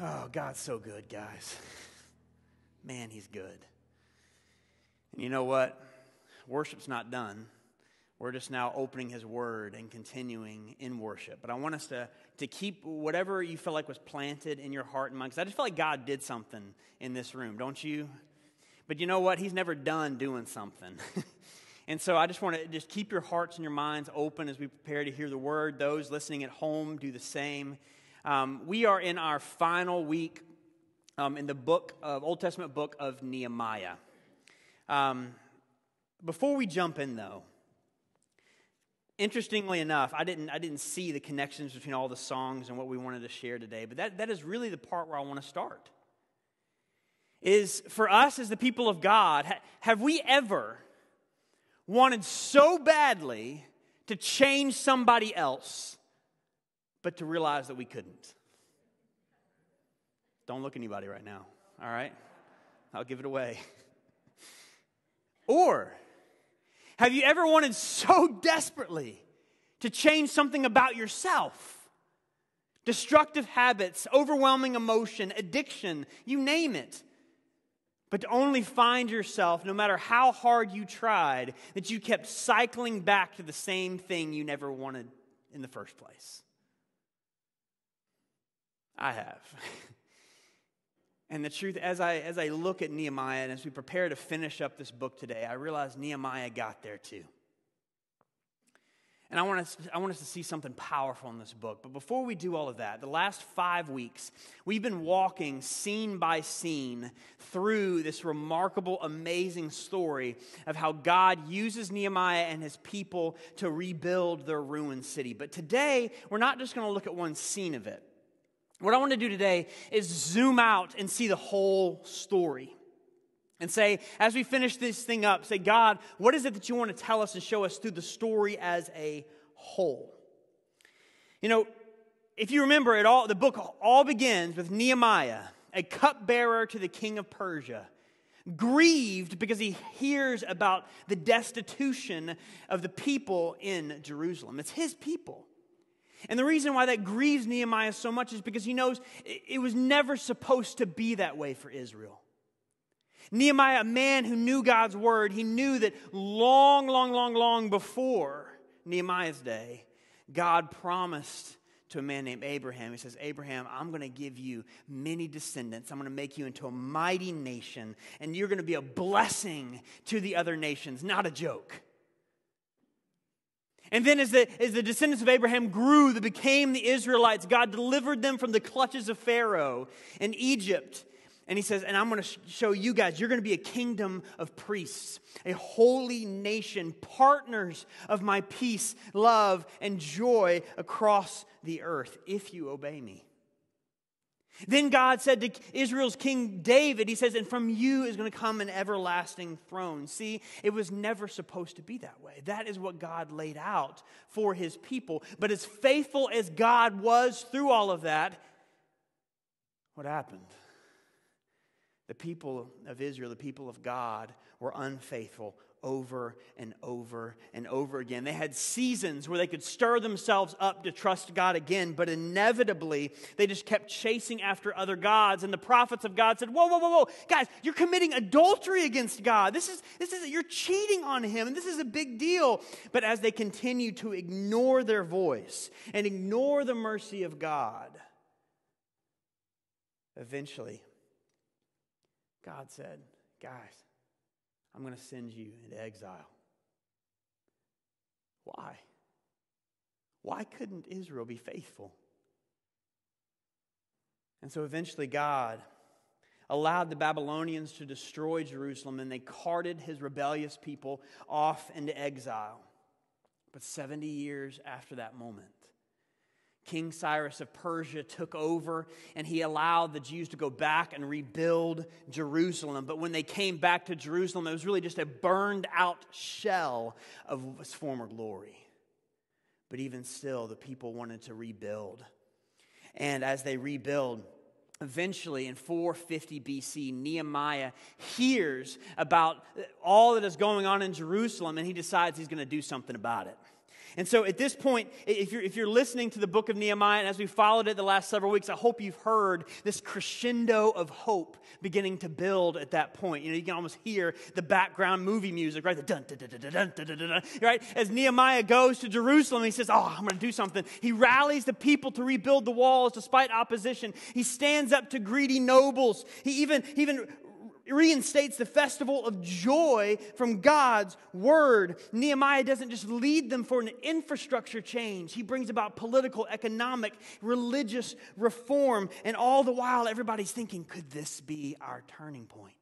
Oh, God's so good, guys. Man, he's good. And you know what? Worship's not done. We're just now opening his word and continuing in worship. But I want us to keep whatever you feel like was planted in your heart and mind. Because I just feel like God did something in this room, don't you? But you know what? He's never done doing something. And so I just want to just keep your hearts and your minds open as we prepare to hear the word. Those listening at home, do the same. We are in our final week in the Old Testament book of Nehemiah. Before we jump in, though, interestingly enough, I didn't see the connections between all the songs and what we wanted to share today, but that is really the part where I want to start. Is for us as the people of God, have we ever wanted so badly to change somebody else, but to realize that we couldn't? Don't look at anybody right now, all right? I'll give it away. Or have you ever wanted so desperately to change something about yourself? Destructive habits, overwhelming emotion, addiction, you name it. But to only find yourself, no matter how hard you tried, that you kept cycling back to the same thing you never wanted in the first place. I have. And the truth, as I look at Nehemiah and as we prepare to finish up this book today, I realize Nehemiah got there too. And I want us to see something powerful in this book. But before we do all of that, the last 5 weeks, we've been walking scene by scene through this remarkable, amazing story of how God uses Nehemiah and his people to rebuild their ruined city. But today, we're not just going to look at one scene of it. What I want to do today is zoom out and see the whole story and say, as we finish this thing up, say, God, what is it that you want to tell us and show us through the story as a whole? You know, if you remember, the book all begins with Nehemiah, a cupbearer to the king of Persia, grieved because he hears about the destitution of the people in Jerusalem. It's his people. And the reason why that grieves Nehemiah so much is because he knows it was never supposed to be that way for Israel. Nehemiah, a man who knew God's word, he knew that long before Nehemiah's day, God promised to a man named Abraham. He says, Abraham, I'm going to give you many descendants. I'm going to make you into a mighty nation, and you're going to be a blessing to the other nations. Not a joke. And then as the descendants of Abraham grew, they became the Israelites. God delivered them from the clutches of Pharaoh in Egypt. And he says, and I'm going to show you guys, you're going to be a kingdom of priests, a holy nation, partners of my peace, love, and joy across the earth, if you obey me. Then God said to Israel's king David, he says, and from you is going to come an everlasting throne. See, it was never supposed to be that way. That is what God laid out for his people. But as faithful as God was through all of that, what happened? The people of Israel, the people of God, were unfaithful over and over and over again. They had seasons where they could stir themselves up to trust God again, but inevitably they just kept chasing after other gods. And the prophets of God said, whoa, guys, you're committing adultery against God. This is you're cheating on him, and this is a big deal. But as they continue to ignore their voice and ignore the mercy of God, eventually God said, guys, I'm going to send you into exile. Why? Why couldn't Israel be faithful? And so eventually God allowed the Babylonians to destroy Jerusalem, and they carted his rebellious people off into exile. But 70 years after that moment, King Cyrus of Persia took over, and he allowed the Jews to go back and rebuild Jerusalem. But when they came back to Jerusalem, it was really just a burned out shell of its former glory. But even still, the people wanted to rebuild. And as they rebuild, eventually, in 450 BC, Nehemiah hears about all that is going on in Jerusalem, and he decides he's going to do something about it. And so at this point, if you're listening to the book of Nehemiah, and as we followed it the last several weeks, I hope you've heard this crescendo of hope beginning to build at that point. You know, you can almost hear the background movie music, right? The dun dun dun dun dun dun dun, right? As Nehemiah goes to Jerusalem, he says, "Oh, I'm going to do something." He rallies the people to rebuild the walls despite opposition. He stands up to greedy nobles. He even reinstates the festival of joy from God's word. Nehemiah doesn't just lead them for an infrastructure change. He brings about political, economic, religious reform. And all the while, everybody's thinking, could this be our turning point?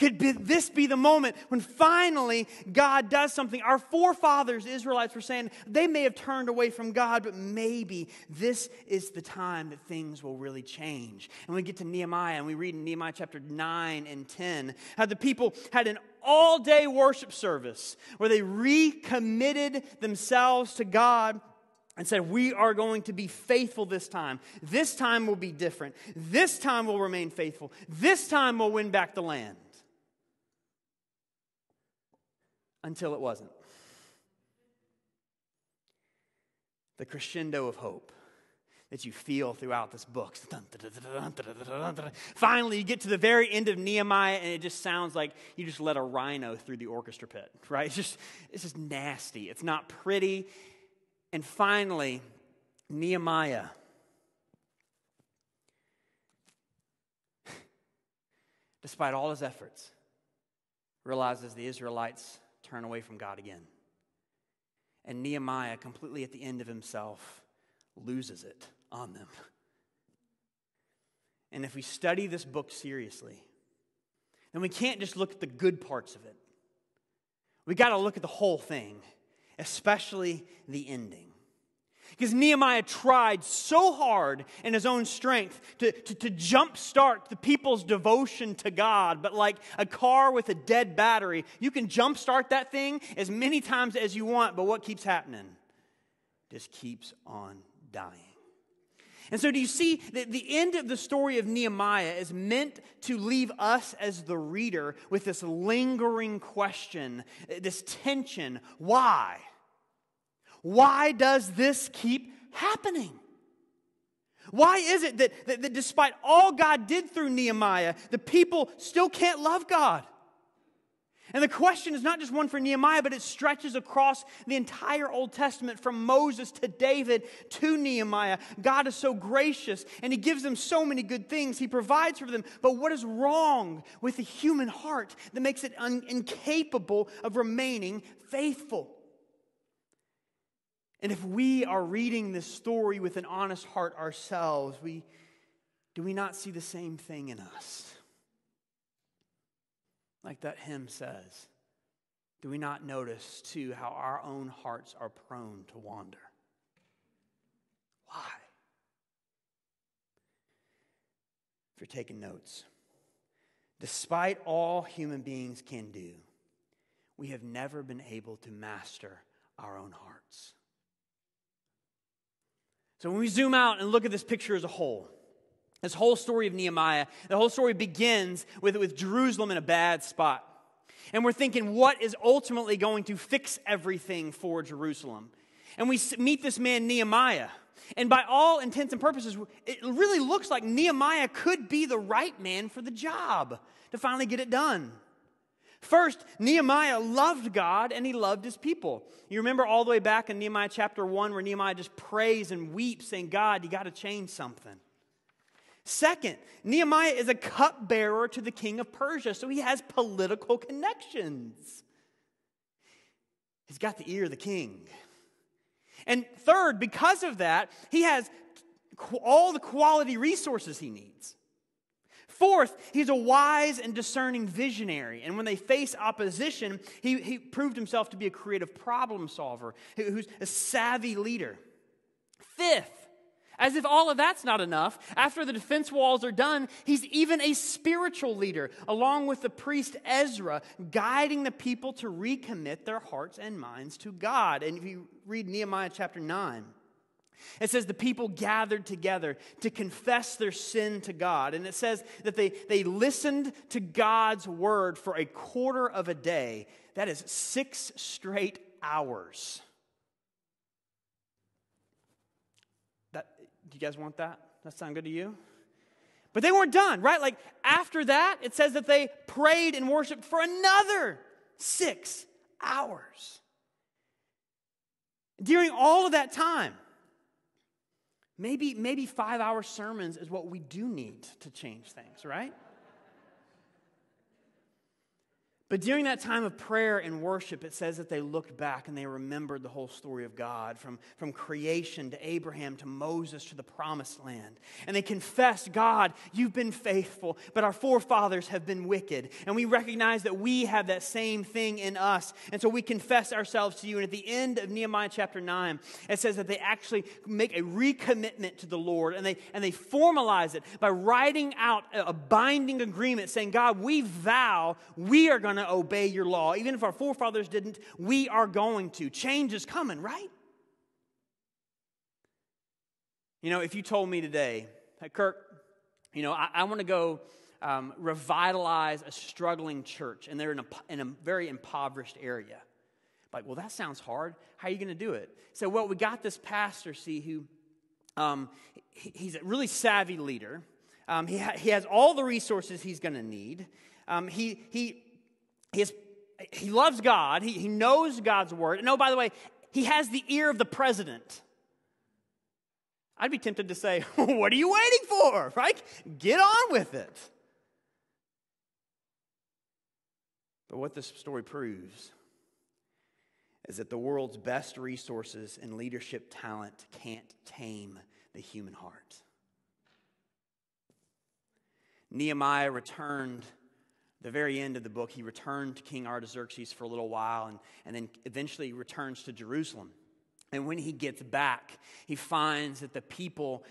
Could this be the moment when finally God does something? Our forefathers, the Israelites, were saying they may have turned away from God, but maybe this is the time that things will really change. And we get to Nehemiah, and we read in Nehemiah chapter 9 and 10 how the people had an all-day worship service where they recommitted themselves to God and said, we are going to be faithful this time. This time will be different. This time we'll remain faithful. This time we'll win back the land. Until it wasn't. The crescendo of hope that you feel throughout this book. Finally, you get to the very end of Nehemiah, and it just sounds like you just let a rhino through the orchestra pit, right? It's just nasty. It's not pretty. And finally, Nehemiah despite all his efforts realizes the Israelites turn away from God again. And Nehemiah, completely at the end of himself, loses it on them. And if we study this book seriously, then we can't just look at the good parts of it. We got to look at the whole thing, especially the ending. Because Nehemiah tried so hard in his own strength to jumpstart the people's devotion to God. But like a car with a dead battery, you can jumpstart that thing as many times as you want. But what keeps happening? Just keeps on dying. And so do you see that the end of the story of Nehemiah is meant to leave us as the reader with this lingering question, this tension. Why? Why does this keep happening? Why is it that despite all God did through Nehemiah, the people still can't love God? And the question is not just one for Nehemiah, but it stretches across the entire Old Testament from Moses to David to Nehemiah. God is so gracious, and He gives them so many good things. He provides for them. But what is wrong with the human heart that makes it incapable of remaining faithful? And if we are reading this story with an honest heart ourselves, do we not see the same thing in us? Like that hymn says, do we not notice, too, how our own hearts are prone to wander? Why? If you're taking notes, despite all human beings can do, we have never been able to master our own hearts. So when we zoom out and look at this picture as a whole, this whole story of Nehemiah, the whole story begins with Jerusalem in a bad spot. And we're thinking, what is ultimately going to fix everything for Jerusalem? And we meet this man Nehemiah. And by all intents and purposes, it really looks like Nehemiah could be the right man for the job to finally get it done. First, Nehemiah loved God and he loved his people. You remember all the way back in Nehemiah chapter 1 where Nehemiah just prays and weeps saying, God, you got to change something. Second, Nehemiah is a cupbearer to the king of Persia, so he has political connections. He's got the ear of the king. And third, because of that, he has all the quality resources he needs. Fourth, he's a wise and discerning visionary. And when they face opposition, he proved himself to be a creative problem solver who's a savvy leader. Fifth, as if all of that's not enough, after the defense walls are done, he's even a spiritual leader, along with the priest Ezra, guiding the people to recommit their hearts and minds to God. And if you read Nehemiah chapter 9, it says the people gathered together to confess their sin to God. And it says that they listened to God's word for 25 days. That is 6 straight hours. That, do you guys want that? That sound good to you? But they weren't done, right? Like after that, it says that they prayed and worshiped for another 6 hours. During all of that time, maybe 5-hour sermons is what we do need to change things, right? But during that time of prayer and worship, it says that they looked back and they remembered the whole story of God, from creation to Abraham to Moses to the promised land. And they confessed, God, you've been faithful, but our forefathers have been wicked. And we recognize that we have that same thing in us. And so we confess ourselves to you. And at the end of Nehemiah chapter 9, it says that they actually make a recommitment to the Lord. And they formalize it by writing out a binding agreement saying, God, we vow we are going to obey your law. Even if our forefathers didn't, we are going to. Change is coming, right? You know, if you told me today, hey, Kirk, you know, I want to go revitalize a struggling church, and they're in a very impoverished area. Like, well, that sounds hard. How are you going to do it? So, well, we got this pastor, see, who he's a really savvy leader. He has all the resources he's going to need. He loves God. He knows God's word. And oh, by the way, he has the ear of the president. I'd be tempted to say, what are you waiting for? Right? Get on with it. But what this story proves is that the world's best resources and leadership talent can't tame the human heart. Nehemiah returned. The very end of the book, he returned to King Artaxerxes for a little while and then eventually returns to Jerusalem. And when he gets back, he finds that the people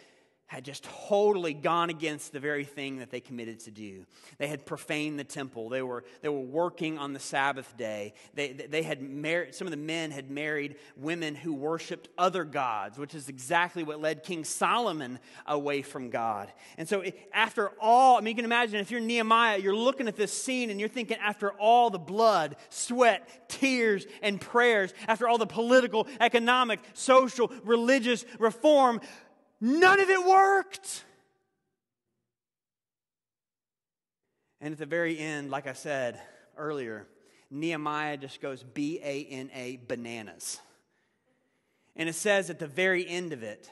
had just totally gone against the very thing that they committed to do. They had profaned the temple. They were working on the Sabbath day. They had married, some of the men had married women who worshipped other gods, which is exactly what led King Solomon away from God. And so after all, I mean, you can imagine if you're Nehemiah, you're looking at this scene and you're thinking, after all the blood, sweat, tears, and prayers, after all the political, economic, social, religious reform, none of it worked. And at the very end, like I said earlier, Nehemiah just goes B-A-N-A, bananas. And it says at the very end of it,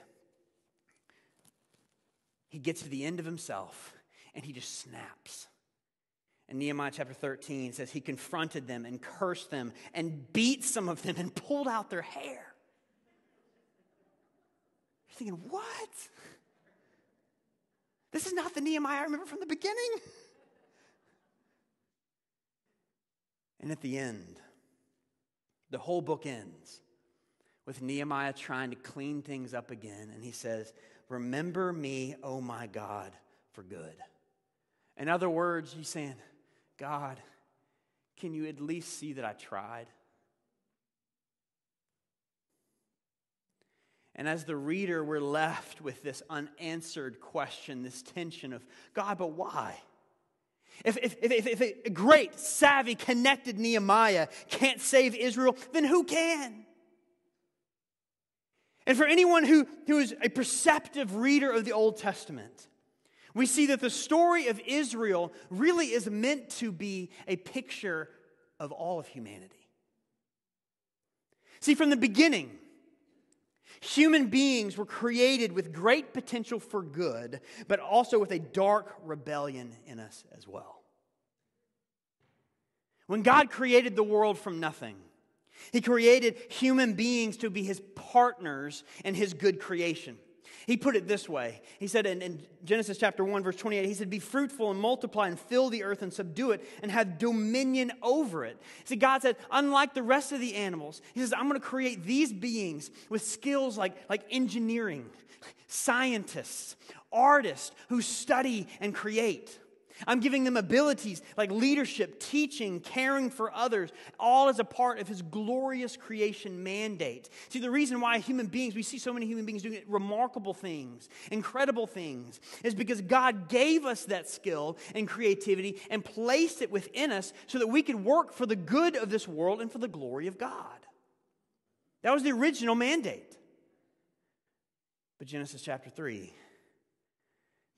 he gets to the end of himself and he just snaps. In Nehemiah chapter 13 says he confronted them and cursed them and beat some of them and pulled out their hair. You're thinking, what? This is not the Nehemiah I remember from the beginning. And at the end, the whole book ends with Nehemiah trying to clean things up again. And he says, remember me, oh my God, for good. In other words, he's saying, God, can you at least see that I tried? And as the reader, we're left with this unanswered question, this tension of, God, but why? If a great, savvy, connected Nehemiah can't save Israel, then who can? And for anyone who is a perceptive reader of the Old Testament, we see that the story of Israel really is meant to be a picture of all of humanity. See, from the beginning, human beings were created with great potential for good, but also with a dark rebellion in us as well. When God created the world from nothing, He created human beings to be His partners in His good creation. He put it this way. He said in Genesis chapter 1, verse 28, he said, be fruitful and multiply and fill the earth and subdue it and have dominion over it. See, God said, unlike the rest of the animals, He says, I'm going to create these beings with skills like engineering, scientists, artists who study and create. I'm giving them abilities like leadership, teaching, caring for others, all as a part of His glorious creation mandate. See, the reason why human beings, we see so many human beings doing remarkable things, incredible things, is because God gave us that skill and creativity and placed it within us so that we could work for the good of this world and for the glory of God. That was the original mandate. But Genesis chapter 3,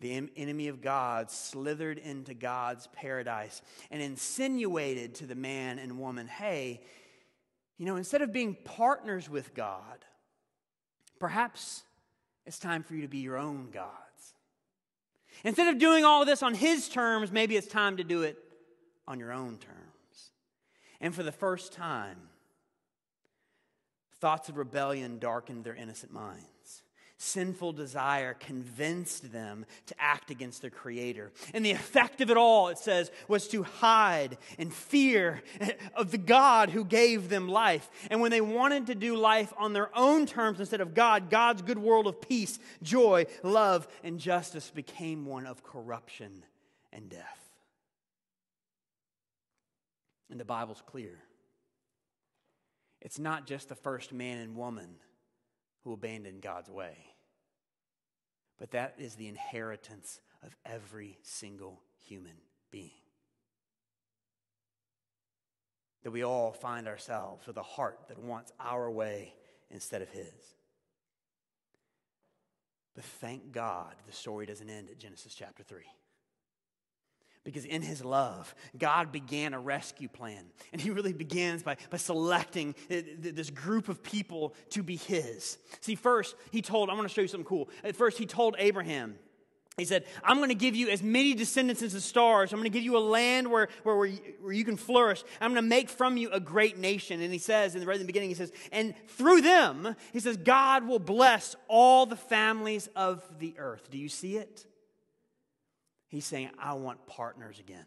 the enemy of God slithered into God's paradise and insinuated to the man and woman, hey, you know, instead of being partners with God, perhaps it's time for you to be your own gods. Instead of doing all of this on His terms, maybe it's time to do it on your own terms. And for the first time, thoughts of rebellion darkened their innocent minds. Sinful desire convinced them to act against their Creator. And the effect of it all, it says, was to hide in fear of the God who gave them life. And when they wanted to do life on their own terms instead of God, God's good world of peace, joy, love, and justice became one of corruption and death. And the Bible's clear. It's not just the first man and woman who abandoned God's way, but that is the inheritance of every single human being. That we all find ourselves with a heart that wants our way instead of His. But thank God the story doesn't end at Genesis chapter 3. Because in His love, God began a rescue plan. And He really begins by selecting this group of people to be His. See, first, He told, I'm going to show you something cool. At first, He told Abraham, He said, I'm going to give you as many descendants as the stars. I'm going to give you a land where you can flourish. I'm going to make from you a great nation. And He says, in the beginning, He says, and through them, He says, God will bless all the families of the earth. Do you see it? He's saying, I want partners again.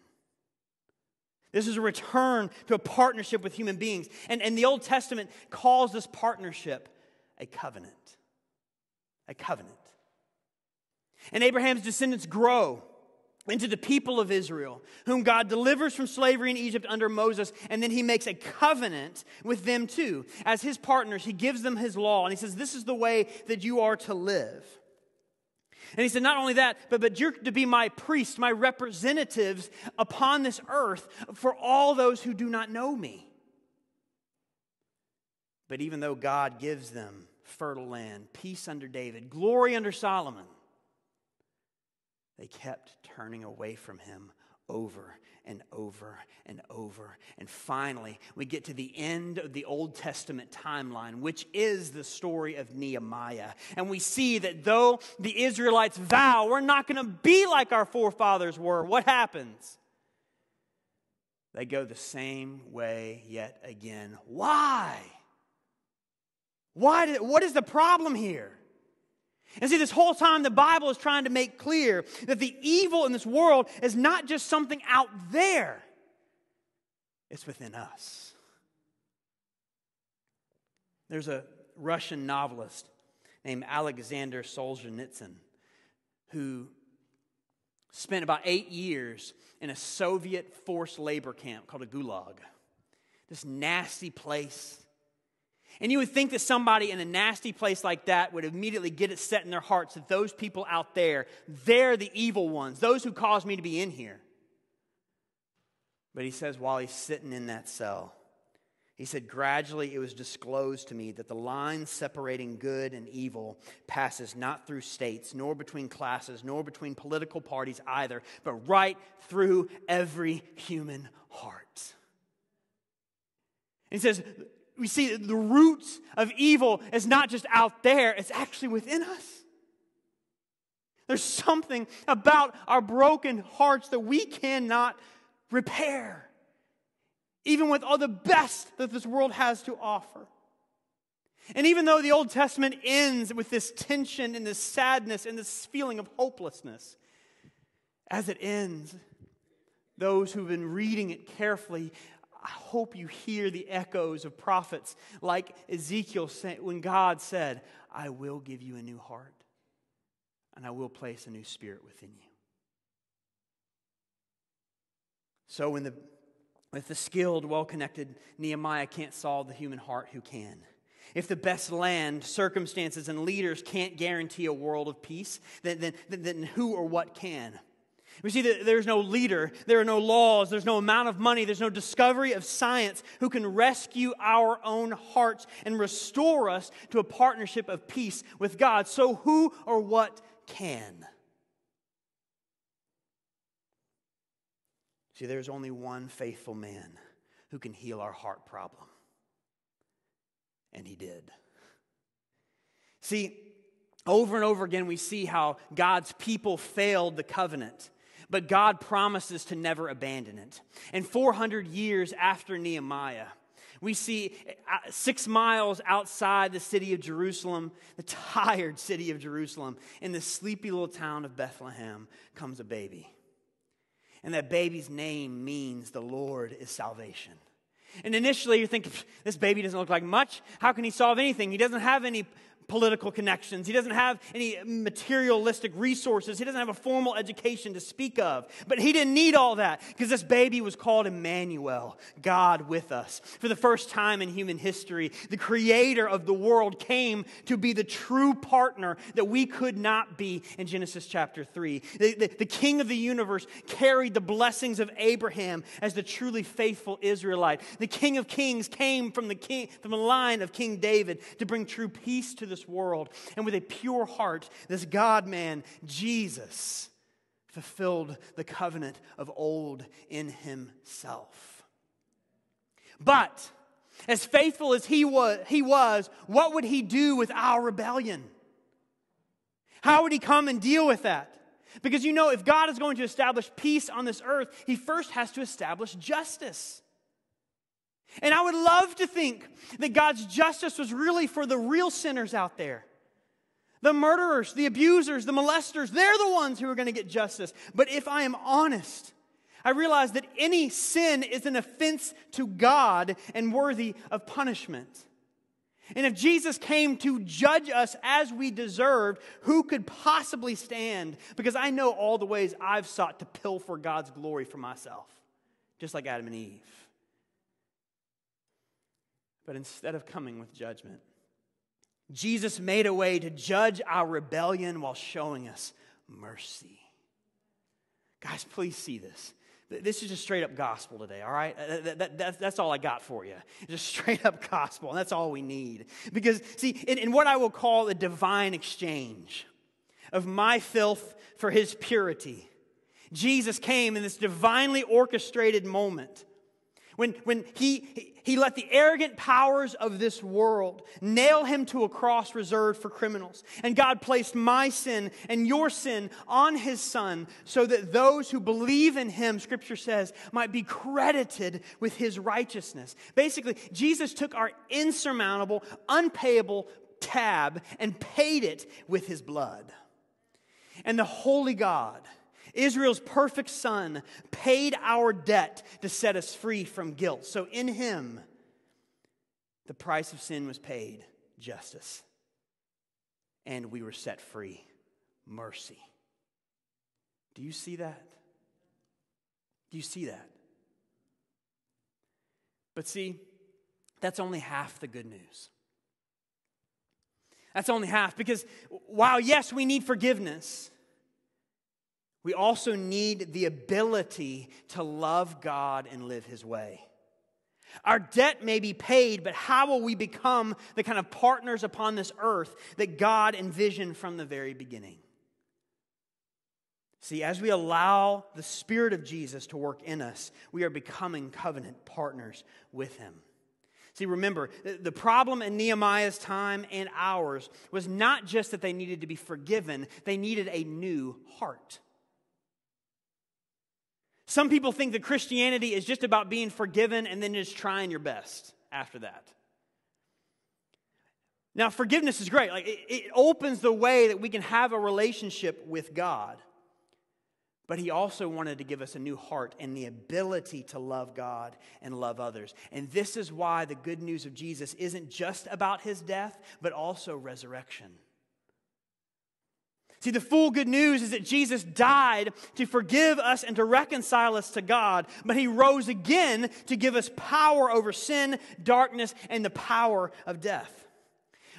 This is a return to a partnership with human beings. And the Old Testament calls this partnership a covenant. A covenant. And Abraham's descendants grow into the people of Israel, whom God delivers from slavery in Egypt under Moses, and then He makes a covenant with them too. As His partners, He gives them His law, and He says, this is the way that you are to live. And He said, not only that, but you're to be my priests, my representatives upon this earth for all those who do not know me. But even though God gives them fertile land, peace under David, glory under Solomon, they kept turning away from Him over and over and over. And finally, we get to the end of the Old Testament timeline, which is the story of Nehemiah. And we see that though the Israelites vow, we're not going to be like our forefathers were, what happens? They go the same way yet again. Why? What is the problem here? And see, this whole time the Bible is trying to make clear that the evil in this world is not just something out there. It's within us. There's a Russian novelist named Alexander Solzhenitsyn who spent about 8 years in a Soviet forced labor camp called a gulag. This nasty place. And you would think that somebody in a nasty place like that would immediately get it set in their hearts that those people out there, they're the evil ones, those who caused me to be in here. But he says while he's sitting in that cell, he said, gradually it was disclosed to me that the line separating good and evil passes not through states, nor between classes, nor between political parties either, but right through every human heart. And he says, we see the roots of evil is not just out there, it's actually within us. There's something about our broken hearts that we cannot repair, even with all the best that this world has to offer. And even though the Old Testament ends with this tension and this sadness and this feeling of hopelessness, as it ends, those who've been reading it carefully, I hope you hear the echoes of prophets like Ezekiel when God said, I will give you a new heart and I will place a new spirit within you. So if the skilled, well-connected Nehemiah can't solve the human heart, who can? If the best land, circumstances, and leaders can't guarantee a world of peace, then who or what can? We see that there's no leader, there are no laws, there's no amount of money, there's no discovery of science who can rescue our own hearts and restore us to a partnership of peace with God. So who or what can? See, there's only one faithful man who can heal our heart problem. And he did. See, over and over again we see how God's people failed the covenant, but God promises to never abandon it. And 400 years after Nehemiah, we see 6 miles outside the city of Jerusalem, the tired city of Jerusalem, in the sleepy little town of Bethlehem comes a baby. And that baby's name means the Lord is salvation. And initially you think, this baby doesn't look like much. How can he solve anything? He doesn't have any political connections. He doesn't have any materialistic resources. He doesn't have a formal education to speak of. But he didn't need all that because this baby was called Emmanuel, God with us. For the first time in human history, the creator of the world came to be the true partner that we could not be in Genesis chapter 3. The king of the universe carried the blessings of Abraham as the truly faithful Israelite. The King of Kings came from the line of King David to bring true peace to the world. And with a pure heart, this God-man, Jesus, fulfilled the covenant of old in himself. But as faithful as he was, what would he do with our rebellion? How would he come and deal with that? Because you know, if God is going to establish peace on this earth, he first has to establish justice. And I would love to think that God's justice was really for the real sinners out there. The murderers, the abusers, the molesters, they're the ones who are going to get justice. But if I am honest, I realize that any sin is an offense to God and worthy of punishment. And if Jesus came to judge us as we deserved, who could possibly stand? Because I know all the ways I've sought to pilfer God's glory for myself, just like Adam and Eve. But instead of coming with judgment, Jesus made a way to judge our rebellion while showing us mercy. Guys, please see this. This is just straight up gospel today, all right? That's all I got for you. Just straight up gospel, and that's all we need. Because, see, in what I will call a divine exchange of my filth for his purity, Jesus came in this divinely orchestrated moment when he let the arrogant powers of this world nail him to a cross reserved for criminals. And God placed my sin and your sin on his son so that those who believe in him, Scripture says, might be credited with his righteousness. Basically, Jesus took our insurmountable, unpayable tab and paid it with his blood. And the holy God, Israel's perfect son, paid our debt to set us free from guilt. So in him, the price of sin was paid, justice. And we were set free, mercy. Do you see that? Do you see that? But see, that's only half the good news. That's only half, because while yes, we need forgiveness, we also need the ability to love God and live his way. Our debt may be paid, but how will we become the kind of partners upon this earth that God envisioned from the very beginning? See, as we allow the Spirit of Jesus to work in us, we are becoming covenant partners with him. See, remember, the problem in Nehemiah's time and ours was not just that they needed to be forgiven, they needed a new heart. Some people think that Christianity is just about being forgiven and then just trying your best after that. Now, forgiveness is great. Like, it opens the way that we can have a relationship with God. But he also wanted to give us a new heart and the ability to love God and love others. And this is why the good news of Jesus isn't just about his death, but also resurrection. See, the full good news is that Jesus died to forgive us and to reconcile us to God, but he rose again to give us power over sin, darkness, and the power of death.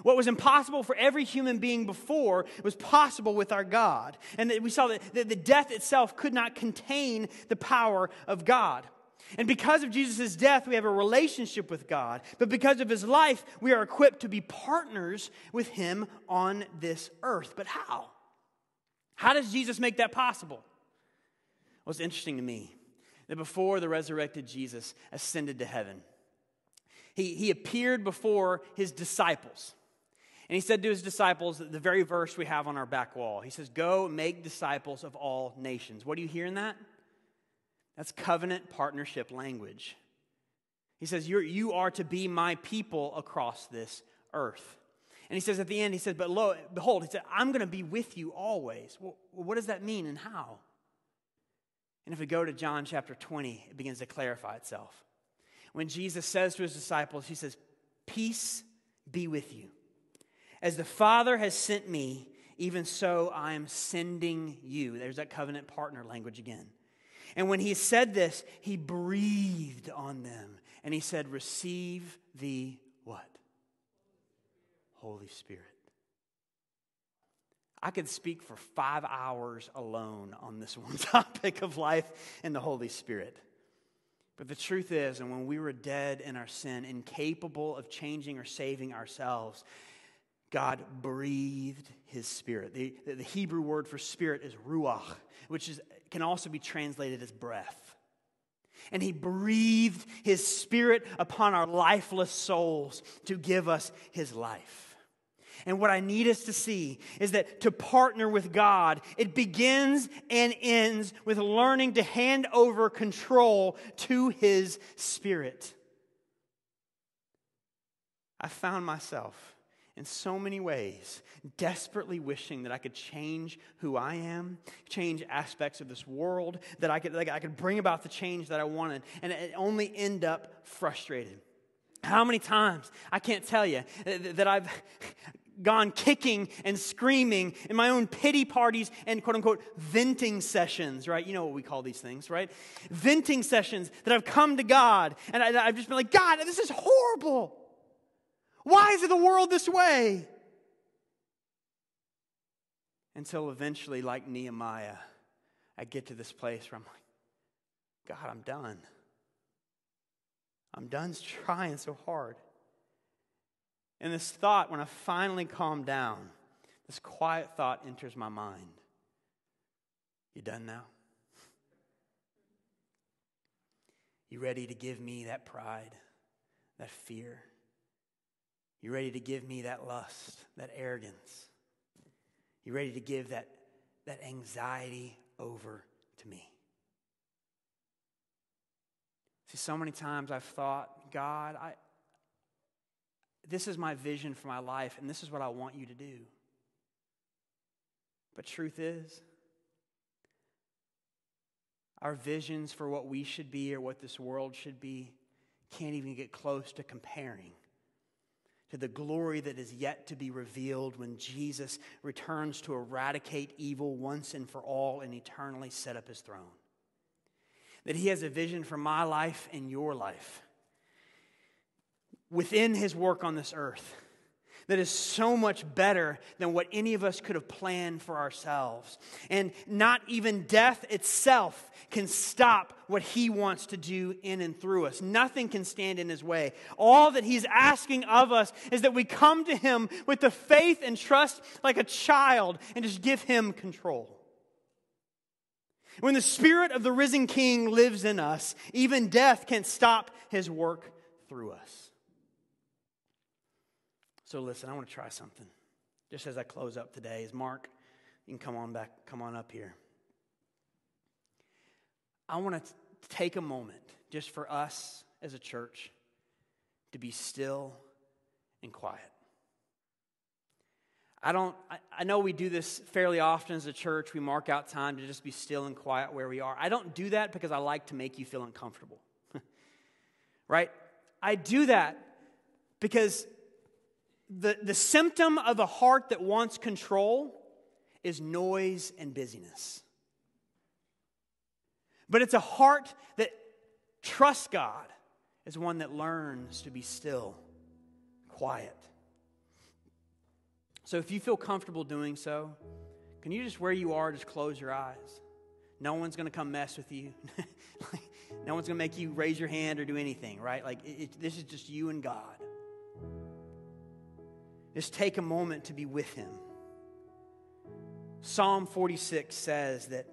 What was impossible for every human being before was possible with our God. And we saw that the death itself could not contain the power of God. And because of Jesus' death, we have a relationship with God. But because of his life, we are equipped to be partners with him on this earth. But how? How does Jesus make that possible? Well, it's interesting to me that before the resurrected Jesus ascended to heaven, he appeared before his disciples. And he said to his disciples, the very verse we have on our back wall, he says, "Go make disciples of all nations." What do you hear in that? That's covenant partnership language. He says, you are to be my people across this earth. And he says at the end, he says, "But lo, behold," he said, "I'm going to be with you always." Well, what does that mean and how? And if we go to John chapter 20, it begins to clarify itself. When Jesus says to his disciples, he says, "Peace be with you. As the Father has sent me, even so I am sending you." There's that covenant partner language again. And when he said this, he breathed on them. And he said, "Receive the" what? Holy Spirit. I could speak for 5 hours alone on this one topic of life and the Holy Spirit. But the truth is, and when we were dead in our sin, incapable of changing or saving ourselves, God breathed his Spirit. The Hebrew word for spirit is ruach, which can also be translated as breath. And he breathed his Spirit upon our lifeless souls to give us his life. And what I need us to see is that to partner with God, it begins and ends with learning to hand over control to his Spirit. I found myself in so many ways desperately wishing that I could change who I am, change aspects of this world, that I could bring about the change that I wanted, and it only end up frustrated. How many times, I can't tell you, that I've gone kicking and screaming in my own pity parties and quote-unquote venting sessions, right? You know what we call these things, right? Venting sessions that I've come to God, and I've just been like, "God, this is horrible. Why is the world this way?" Until eventually, like Nehemiah, I get to this place where I'm like, "God, I'm done. I'm done trying so hard." And this thought, when I finally calm down, this quiet thought enters my mind. "You done now? You ready to give me that pride, that fear? You ready to give me that lust, that arrogance? You ready to give that anxiety over to me?" See, so many times I've thought, "God, this is my vision for my life, and this is what I want you to do." But truth is, our visions for what we should be or what this world should be can't even get close to comparing to the glory that is yet to be revealed when Jesus returns to eradicate evil once and for all and eternally set up his throne. That he has a vision for my life and your life within his work on this earth that is so much better than what any of us could have planned for ourselves. And not even death itself can stop what he wants to do in and through us. Nothing can stand in his way. All that he's asking of us is that we come to him with the faith and trust like a child and just give him control. When the Spirit of the risen King lives in us, even death can't stop his work through us. So listen, I want to try something. Just as I close up today, is Mark, you can come on up here. I want to take a moment just for us as a church to be still and quiet. I know we do this fairly often as a church. We mark out time to just be still and quiet where we are. I don't do that because I like to make you feel uncomfortable. Right? I do that because the symptom of a heart that wants control is noise and busyness. But it's a heart that trusts God is one that learns to be still, quiet. So if you feel comfortable doing so, can you just, where you are, just close your eyes? No one's going to come mess with you. No one's going to make you raise your hand or do anything, right? Like, this is just you and God. Just take a moment to be with him. Psalm 46 says that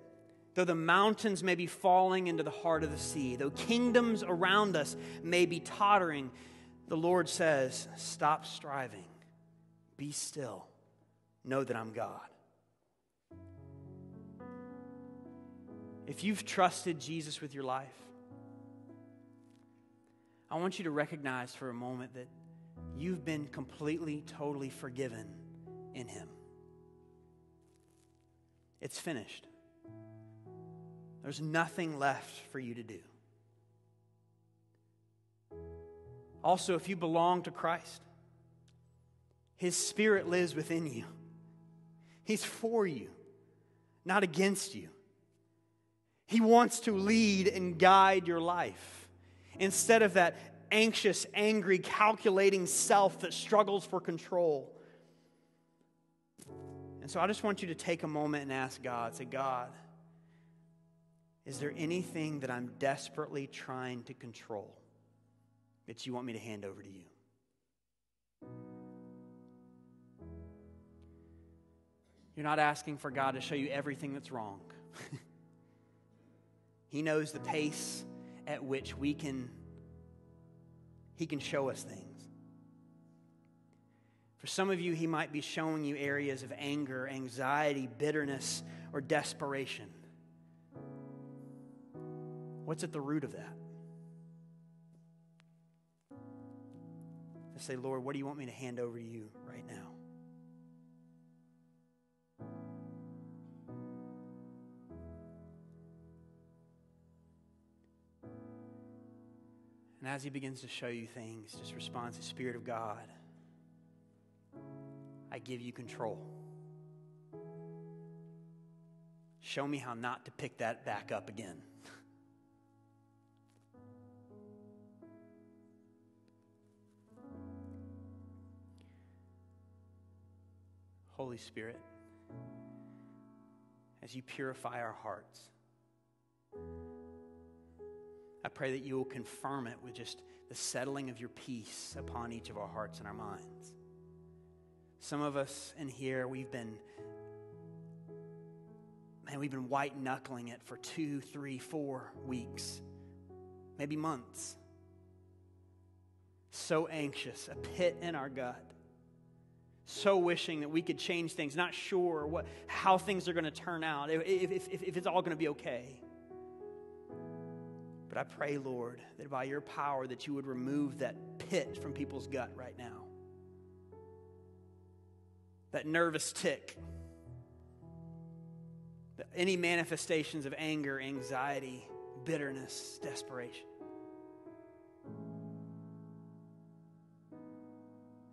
though the mountains may be falling into the heart of the sea, though kingdoms around us may be tottering, the Lord says, stop striving, be still, know that I'm God. If you've trusted Jesus with your life, I want you to recognize for a moment that you've been completely, totally forgiven in him. It's finished. There's nothing left for you to do. Also, if you belong to Christ, his Spirit lives within you. He's for you, not against you. He wants to lead and guide your life. Instead of that anxious, angry, calculating self that struggles for control. And so I just want you to take a moment and ask God, say, God, is there anything that I'm desperately trying to control that you want me to hand over to you? You're not asking for God to show you everything that's wrong. He knows the pace at which He can show us things. For some of you, he might be showing you areas of anger, anxiety, bitterness, or desperation. What's at the root of that? I say, Lord, what do you want me to hand over to you right now? And as he begins to show you things, just respond to the Spirit of God. I give you control. Show me how not to pick that back up again. Holy Spirit, as you purify our hearts, I pray that you will confirm it with just the settling of your peace upon each of our hearts and our minds. Some of us in here, we've been white knuckling it for 2, 3, 4 weeks, maybe months. So anxious, a pit in our gut. So wishing that we could change things, not sure how things are going to turn out, if it's all going to be okay. But I pray, Lord, that by your power that you would remove that pit from people's gut right now. That nervous tick. Any manifestations of anger, anxiety, bitterness, desperation.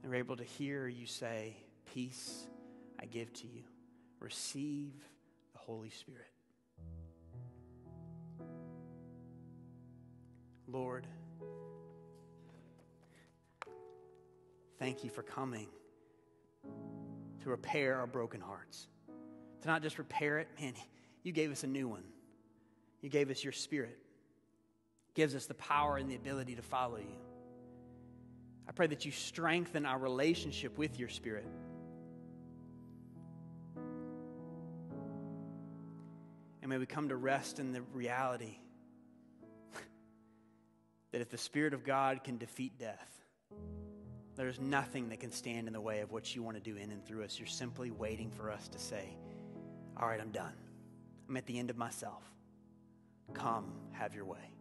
And we're able to hear you say, peace I give to you. Receive the Holy Spirit. Lord, thank you for coming to repair our broken hearts. To not just repair it, man, you gave us a new one. You gave us your Spirit. Gives us the power and the ability to follow you. I pray that you strengthen our relationship with your Spirit. And may we come to rest in the reality that if the Spirit of God can defeat death, there's nothing that can stand in the way of what you want to do in and through us. You're simply waiting for us to say, all right, I'm done. I'm at the end of myself. Come, have your way.